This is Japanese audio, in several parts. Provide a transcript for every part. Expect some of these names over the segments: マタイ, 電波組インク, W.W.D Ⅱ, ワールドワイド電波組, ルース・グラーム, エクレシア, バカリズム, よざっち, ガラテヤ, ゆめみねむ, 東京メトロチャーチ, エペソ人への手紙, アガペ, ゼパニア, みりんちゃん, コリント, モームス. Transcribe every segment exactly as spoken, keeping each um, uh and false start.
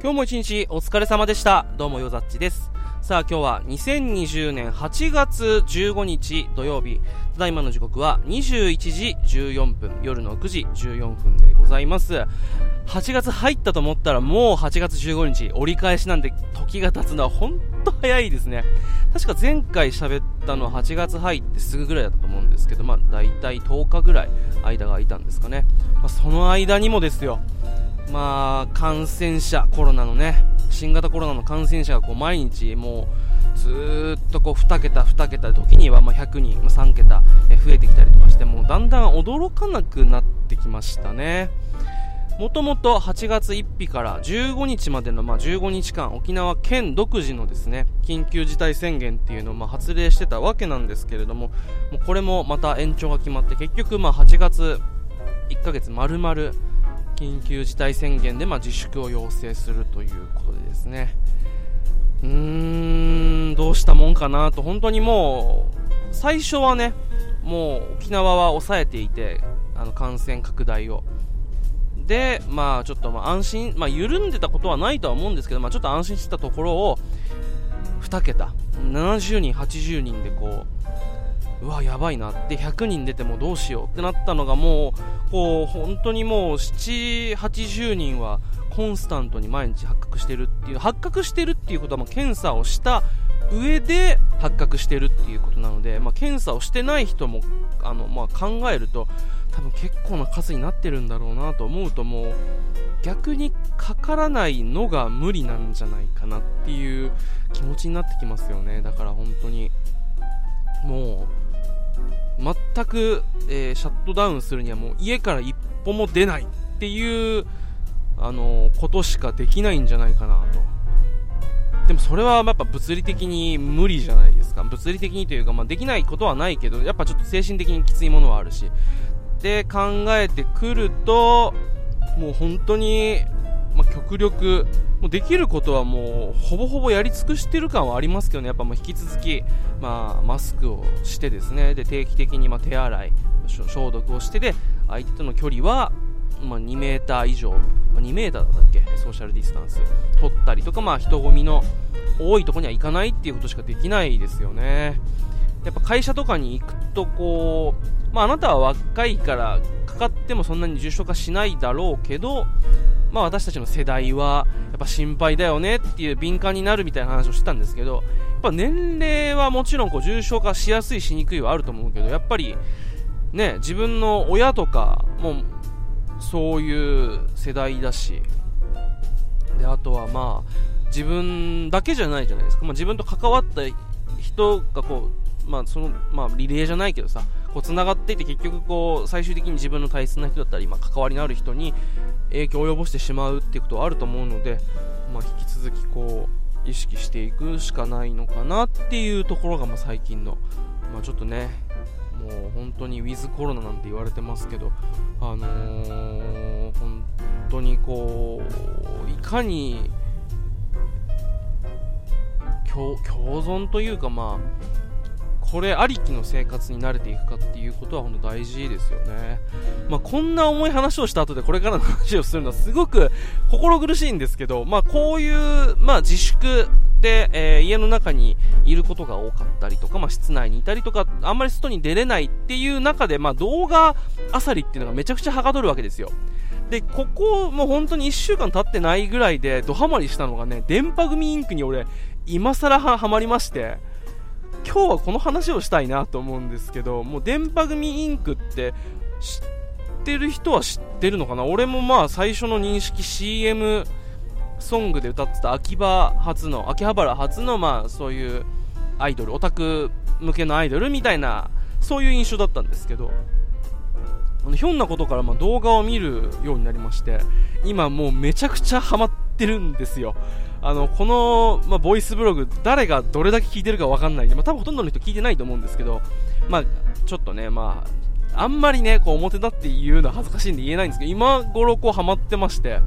今日も一日お疲れ様でした。どうもよざっちです。さあ今日はにせんにじゅうねんはちがつじゅうごにち土曜日、ただいまの時刻はにじゅういちじじゅうよんぷん、夜のくじじゅうよんぷんでございます。はちがつ入ったと思ったらもうはちがつじゅうごにち、折り返しなんで時が経つのはほんと早いですね。確か前回喋ったのははちがつ入ってすぐぐらいだったと思うんですけど、まあだいたいとおかぐらい間が空いたんですかね、まあ、その間にもですよ、まあ感染者、コロナのね、新型コロナの感染者がこう毎日もうずっとこうにけたにけた、時にはまあひゃくにん、さんけた増えてきたりとかして、もうだんだん驚かなくなってきましたね。もともとはちがつついたちからじゅうごにちまでのまあじゅうごにちかん、沖縄県独自のですね緊急事態宣言っていうのをまあ発令してたわけなんですけれども、もうこれもまた延長が決まって、結局まあはちがついっかげつ丸々緊急事態宣言でまあ自粛を要請するということでですね、うーんどうしたもんかなと。本当にもう最初はね、もう沖縄は抑えていて、あの感染拡大をで、まあちょっとまあ安心、まあ、緩んでたことはないとは思うんですけど、まあ、ちょっと安心してたところをにけた、ななじゅうにんはちじゅうにんでこう、うわやばいなって、ひゃくにん出てもどうしようってなったのが、もうこう本当にもうななじゅうはちじゅうにんはコンスタントに毎日発覚してるっていう、発覚してるっていうことはまあ検査をした上で発覚してるっていうことなので、まあ、検査をしてない人もあの、まあ、考えると多分結構な数になってるんだろうなと思うと、もう逆にかからないのが無理なんじゃないかなっていう気持ちになってきますよね。だから本当にもう全く、えー、シャットダウンするにはもう家から一歩も出ないっていう、あのー、ことしかできないんじゃないかなと。でもそれはやっぱ物理的に無理じゃないですか。物理的にというか、まあ、できないことはないけど、やっぱちょっと精神的にきついものはあるしで考えてくると、もう本当に、まあ、極力もうできることはもうほぼほぼやり尽くしてる感はありますけどね。やっぱもう引き続き、まあ、マスクをしてですね、で定期的にまあ手洗い消毒をして、で相手との距離はまあ、にメーター以上、にメーターだったっけ、ソーシャルディスタンス取ったりとか、まあ、人混みの多いところには行かないっていうことしかできないですよね。やっぱ会社とかに行くとこう、まあ、あなたは若いからかかってもそんなに重症化しないだろうけど、まあ、私たちの世代はやっぱ心配だよねっていう、敏感になるみたいな話をしてたんですけど、やっぱ年齢はもちろんこう重症化しやすいしにくいはあると思うけど、やっぱりね、自分の親とかもそういう世代だし、であとはまあ自分だけじゃないじゃないですか、まあ、自分と関わった人がこう、まあそのまあ、リレーじゃないけどさ、こう繋がっていて、結局こう最終的に自分の大切な人だったり、まあ、関わりのある人に影響を及ぼしてしまうっていうことはあると思うので、まあ、引き続きこう意識していくしかないのかなっていうところが、まあ最近の、まあ、ちょっとね、もう本当にウィズコロナなんて言われてますけど、あのー、本当にこういかに 共, 共存というか、まあこれありきの生活に慣れていくかっていうことは本当大事ですよね。まあこんな重い話をした後でこれからの話をするのはすごく心苦しいんですけど、まあこういう、まあ、自粛で、えー、家の中にいることが多かったりとか、まあ、室内にいたりとか、あんまり外に出れないっていう中で、まあ、動画あさりっていうのがめちゃくちゃはかどるわけですよ。でここもう本当にいっしゅうかん経ってないぐらいでドハマりしたのがね、電波組インクに俺今更はハマりまして、今日はこの話をしたいなと思うんですけど、もう電波組インクって知ってる人は知ってるのかな。俺もまあ最初の認識、 シーエムソングで歌ってた秋葉初の秋葉原初の、まあそういうアイドル、オタク向けのアイドルみたいな、そういう印象だったんですけど、あのひょんなことからまあ動画を見るようになりまして、今もうめちゃくちゃハマってるんですよ。あのこの、まあ、ボイスブログ誰がどれだけ聞いてるか分かんないんで、まあ、多分ほとんどの人聞いてないと思うんですけど、まあちょっとね、まああんまりねこう表立って言うのは恥ずかしいんで言えないんですけど、今頃こうハマってまして、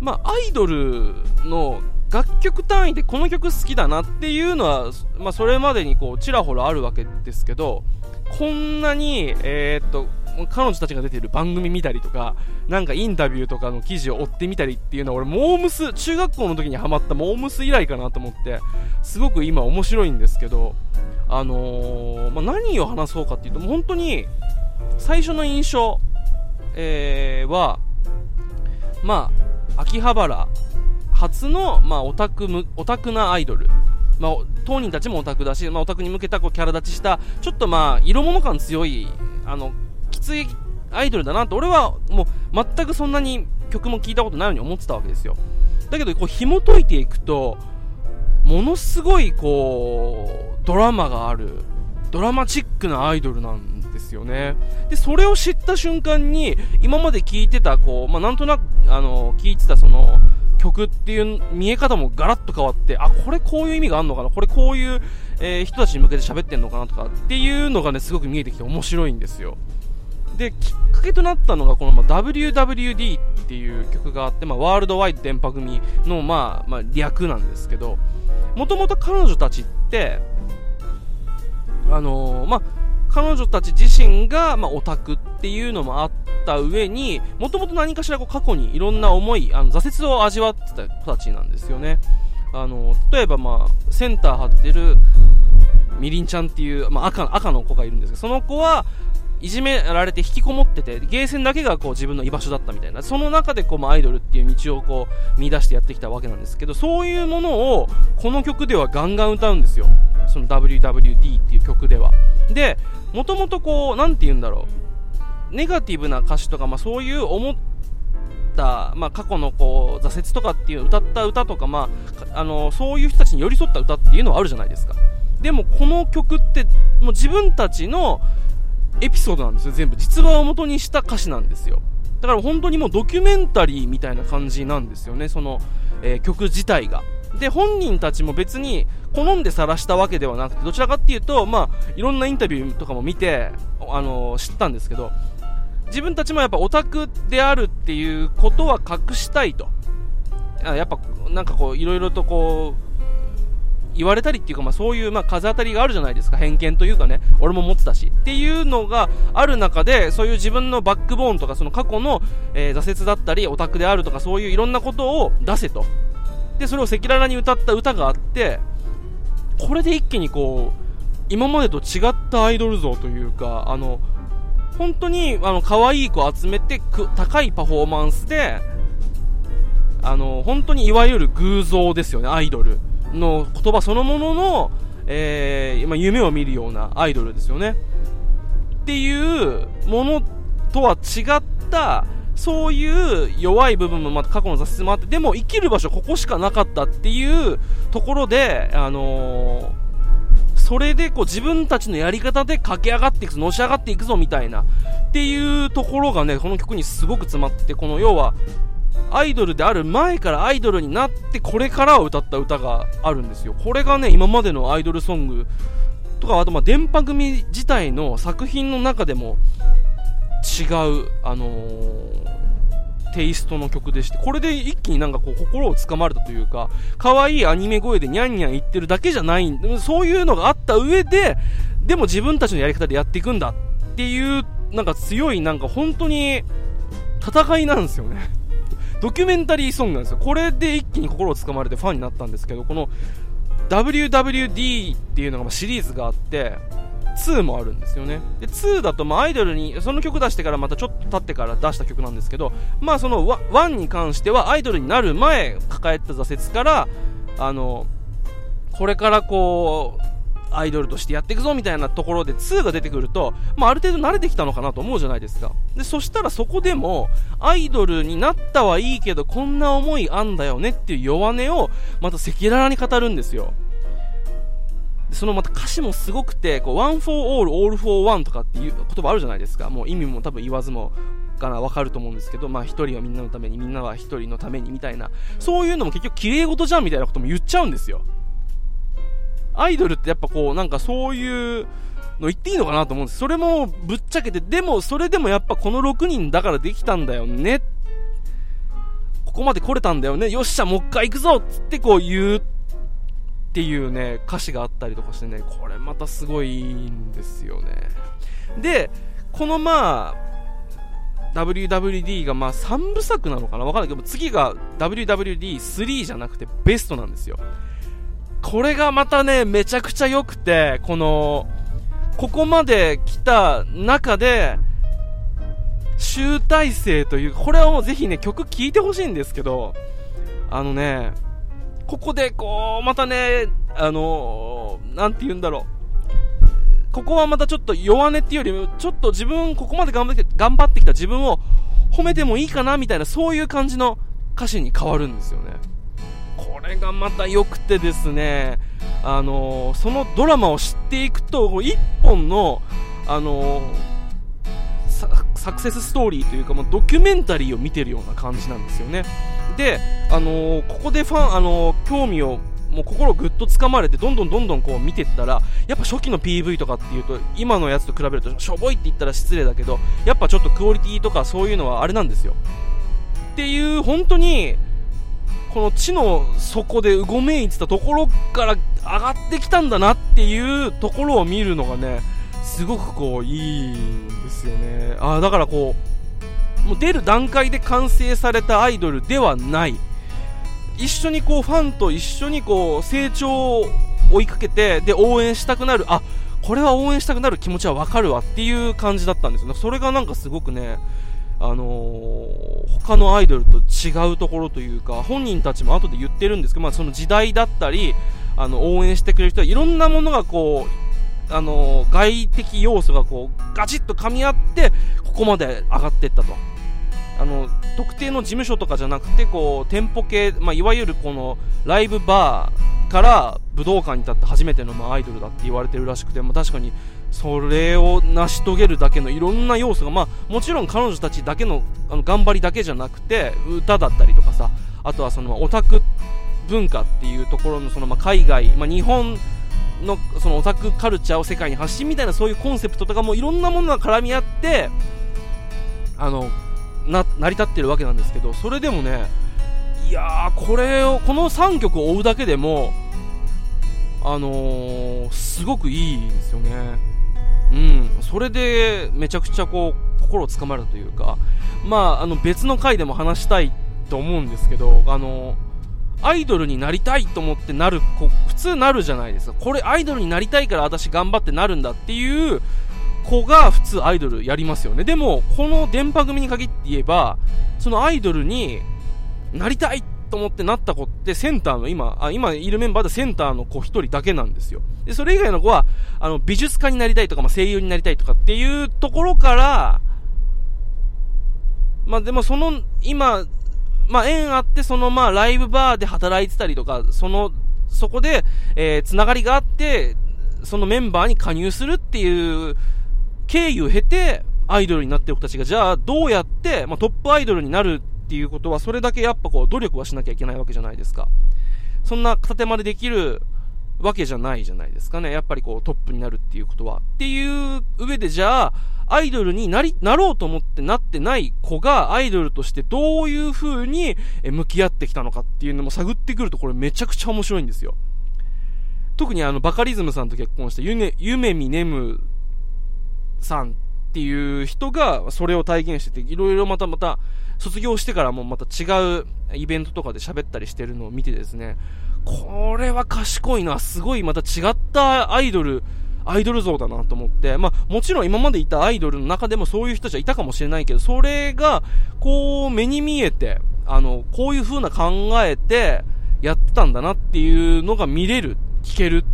まあ、アイドルの楽曲単位でこの曲好きだなっていうのは、まあ、それまでにこうちらほらあるわけですけど、こんなに、えーっと彼女たちが出ている番組見たりとか、なんかインタビューとかの記事を追ってみたりっていうのは、俺モームス、中学校の時にハマったモームス以来かなと思って、すごく今面白いんですけど、あのーまあ、何を話そうかっていうと、もう本当に最初の印象、えー、はまあ秋葉原初の、まあ、オタクむ、オタクなアイドル、まあ、当人たちもオタクだし、まあ、オタクに向けたこうキャラ立ちしたちょっとまあ色物感強い、あのきついアイドルだなと、俺はもう全くそんなに曲も聴いたことないように思ってたわけですよ。だけどこう紐解いていくと、ものすごいこうドラマがある、ドラマチックなアイドルなんですよね。でそれを知った瞬間に、今まで聴いてたこう、まあ、なんとなくあの聴いてたその曲っていう見え方もガラッと変わって、あ、これこういう意味があるのかな、これこういう、えー、人たちに向けて喋ってんのかなとかっていうのがね、すごく見えてきて面白いんですよ。できっかけとなったのがこの、まあ、ダブリューダブリューディー っていう曲があって、まあ、ワールドワイド電波組の、まあまあ、略なんですけど、もともと彼女たちって、あのーまあ、彼女たち自身が、まあ、オタクっていうのもあった上に、もともと何かしらこう過去にいろんな思い、あの挫折を味わってた子たちなんですよね。あのー、例えば、まあ、センター張ってるみりんちゃんっていう、まあ、赤、赤の子がいるんですけど、その子はいじめられて引きこもってて、ゲーセンだけがこう自分の居場所だったみたいな、その中でこう、まあ、アイドルっていう道をこう見出してやってきたわけなんですけど、そういうものをこの曲ではガンガン歌うんですよ、その ダブリューダブリューディー っていう曲では。でもともとこう、なんて言うんだろう、ネガティブな歌詞とか、まあ、そういう思った、まあ、過去のこう挫折とかっていう歌った歌とか、まあ、あのそういう人たちに寄り添った歌っていうのはあるじゃないですか。でもこの曲ってもう自分たちのエピソードなんですよ、全部実話を元にした歌詞なんですよ。だから本当にもうドキュメンタリーみたいな感じなんですよね、その、えー、曲自体が。で本人たちも別に好んで晒したわけではなくて、どちらかっていうと、まあいろんなインタビューとかも見て、あのー、知ったんですけど、自分たちもやっぱオタクであるっていうことは隠したいと、やっぱなんかこういろいろとこう言われたりっていうか、まあ、そういうまあ風当たりがあるじゃないですか、偏見というかね、俺も持ってたしっていうのがある中で、そういう自分のバックボーンとか、その過去の、えー、挫折だったりオタクであるとか、そういういろんなことを出せと。でそれを赤裸々に歌った歌があって、これで一気にこう今までと違ったアイドル像というか、あの本当にあの可愛い子を集めてく高いパフォーマンスで、あの本当にいわゆる偶像ですよね、アイドルの言葉そのものの、えーまあ、夢を見るようなアイドルですよねっていうものとは違った、そういう弱い部分もまた過去の挫折もあって、でも生きる場所ここしかなかったっていうところで、あのー、それでこう自分たちのやり方で駆け上がっていく、のし上がっていくぞみたいなっていうところがね、この曲にすごく詰まってて、この要はアイドルである前からアイドルになってこれからを歌った歌があるんですよ。これがね、今までのアイドルソングとか、あとまあ電波組自体の作品の中でも違う、あのー、テイストの曲でして、これで一気になんかこう心をつかまれたというか、可愛いアニメ声でニャンニャン言ってるだけじゃない、そういうのがあった上で、でも自分たちのやり方でやっていくんだっていう、なんか強い、なんか本当に戦いなんですよね。ドキュメンタリーソングなんですよ。これで一気に心をつかまれてファンになったんですけど、この ダブリューダブリューディー っていうのがシリーズがあって、ツーもあるんですよね。でツーだと、まあアイドルにその曲出してからまたちょっと経ってから出した曲なんですけど、まあそのワンに関してはアイドルになる前抱えた挫折から、あのこれからこうアイドルとしてやっていくぞみたいなところでツーが出てくると、まあ、ある程度慣れてきたのかなと思うじゃないですか。でそしたらそこでもアイドルになったはいいけど、こんな思いあんだよねっていう弱音をまた赤裸々に語るんですよ。でそのまた歌詞もすごくて、こう One for all, all for one とかっていう言葉あるじゃないですか。もう意味も多分言わずもかな分かると思うんですけど、まあ一人はみんなのために、みんなは一人のためにみたいな、そういうのも結局綺麗事じゃんみたいなことも言っちゃうんですよ。アイドルってやっぱこうなんかそういうの言っていいのかなと思うんです。それもぶっちゃけて、でもそれでもやっぱこのろくにんだからできたんだよね、ここまで来れたんだよね、よっしゃもう一回行くぞっつってこう言うっていうね、歌詞があったりとかしてね、これまたすごいんですよね。でこのまあ ダブリューダブリューディー がまあさんぶさくなのかな、わかんないけど、次が ダブリューダブリューディースリー じゃなくてベストなんですよ。これがまたね、めちゃくちゃ良くて、このここまで来た中で集大成という、これをぜひね曲聴いてほしいんですけど、あのねここでこうまたね、あのー、なんて言うんだろう、ここはまたちょっと弱音っていうよりも、ちょっと自分、ここまで頑張って、頑張ってきた自分を褒めてもいいかなみたいな、そういう感じの歌詞に変わるんですよね。これがまた良くてですね、あのー、そのドラマを知っていくと、一本の、あのー、サ、サクセスストーリーというか、まあ、ドキュメンタリーを見てるような感じなんですよね。で、あのー、ここでファン、あのー、興味をもう心ぐっとつかまれて、どんどんどんどんこう見ていったら、やっぱ初期の ピーブイ とかっていうと今のやつと比べるとしょぼいって言ったら失礼だけど、やっぱちょっとクオリティとかそういうのはあれなんですよっていう、本当にこの地の底でうごめいてたところから上がってきたんだなっていうところを見るのがね、すごくこういいんですよね。あ、だからこうもう出る段階で完成されたアイドルではない、一緒にこうファンと一緒にこう成長を追いかけて、で応援したくなる、あ、これは応援したくなる気持ちは分かるわっていう感じだったんですよ。それがなんかすごくね、あのー、他のアイドルと違うところというか、本人たちも後で言ってるんですけど、まあ、その時代だったり、あの応援してくれる人はいろんなものがこう、あのー、外的要素がこうガチッと噛み合ってここまで上がっていったと。あの特定の事務所とかじゃなくて、こう店舗系、まあ、いわゆるこのライブバーから武道館に立って初めてのまあアイドルだって言われてるらしくて、まあ、確かにそれを成し遂げるだけのいろんな要素が、まあ、もちろん彼女たちだけ の, あの頑張りだけじゃなくて、歌だったりとかさ、あとはそのオタク文化っていうところ の, そのまあ海外、まあ、日本のそのオタクカルチャーを世界に発信みたいな、そういうコンセプトとかもいろんなものが絡み合ってあのな成り立ってるわけなんですけど、それでもね、いやー、これをこのさんきょくを追うだけでもあのー、すごくいいんですよね。うん、それでめちゃくちゃこう心をつかまれたというか、まああの別の回でも話したいと思うんですけど、あのー、アイドルになりたいと思ってなるこ普通なるじゃないですか。これアイドルになりたいから私頑張ってなるんだっていう子が普通アイドルやりますよね。でもこの電波組に限って言えば、そのアイドルになりたいと思ってなった子って、センターの今あ今いるメンバーでセンターの子一人だけなんですよ。でそれ以外の子はあの美術家になりたいとか、まあ、声優になりたいとかっていうところから、まあ、でもその今、まあ、縁あってそのまあライブバーで働いてたりとか、そのそこで、えー、つながりがあってそのメンバーに加入するっていう経由を経てアイドルになってる子たちが、じゃあどうやって、まあ、トップアイドルになるっていうことは、それだけやっぱこう努力はしなきゃいけないわけじゃないですか。そんな片手間でできるわけじゃないじゃないですかね。やっぱりこうトップになるっていうことはっていう上で、じゃあアイドルになりなろうと思ってなってない子がアイドルとしてどういう風に向き合ってきたのかっていうのも探ってくると、これめちゃくちゃ面白いんですよ。特にあのバカリズムさんと結婚してゆめみねむさんっていう人がそれを体現してて、いろいろまたまた卒業してからもまた違うイベントとかで喋ったりしてるのを見てですね、これは賢いな、すごいまた違ったアイドルアイドル像だなと思って、まあもちろん今までいたアイドルの中でもそういう人たちはいたかもしれないけど、それがこう目に見えて、あのこういう風な考えてやってたんだなっていうのが見れる、聞ける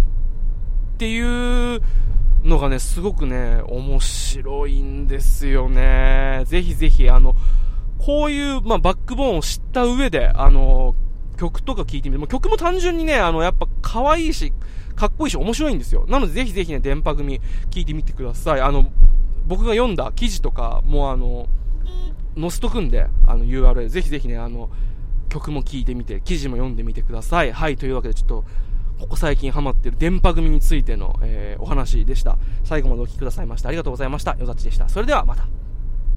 っていうのがね、すごくね面白いんですよね。ぜひぜひあのこういう、まあ、バックボーンを知った上であの曲とか聴いてみても、曲も単純にねあのやっぱ可愛いしかっこいいし面白いんですよ。なのでぜひぜひね電波組聴いてみてください。あの僕が読んだ記事とかもあの載せとくんで、あの ユーアールエル ぜひぜひねあの曲も聴いてみて記事も読んでみてください。はい、というわけでちょっとここ最近ハマってる電波組についての、えー、お話でした。最後までお聞きくださいましてありがとうございました。よざっちでした。それではまた。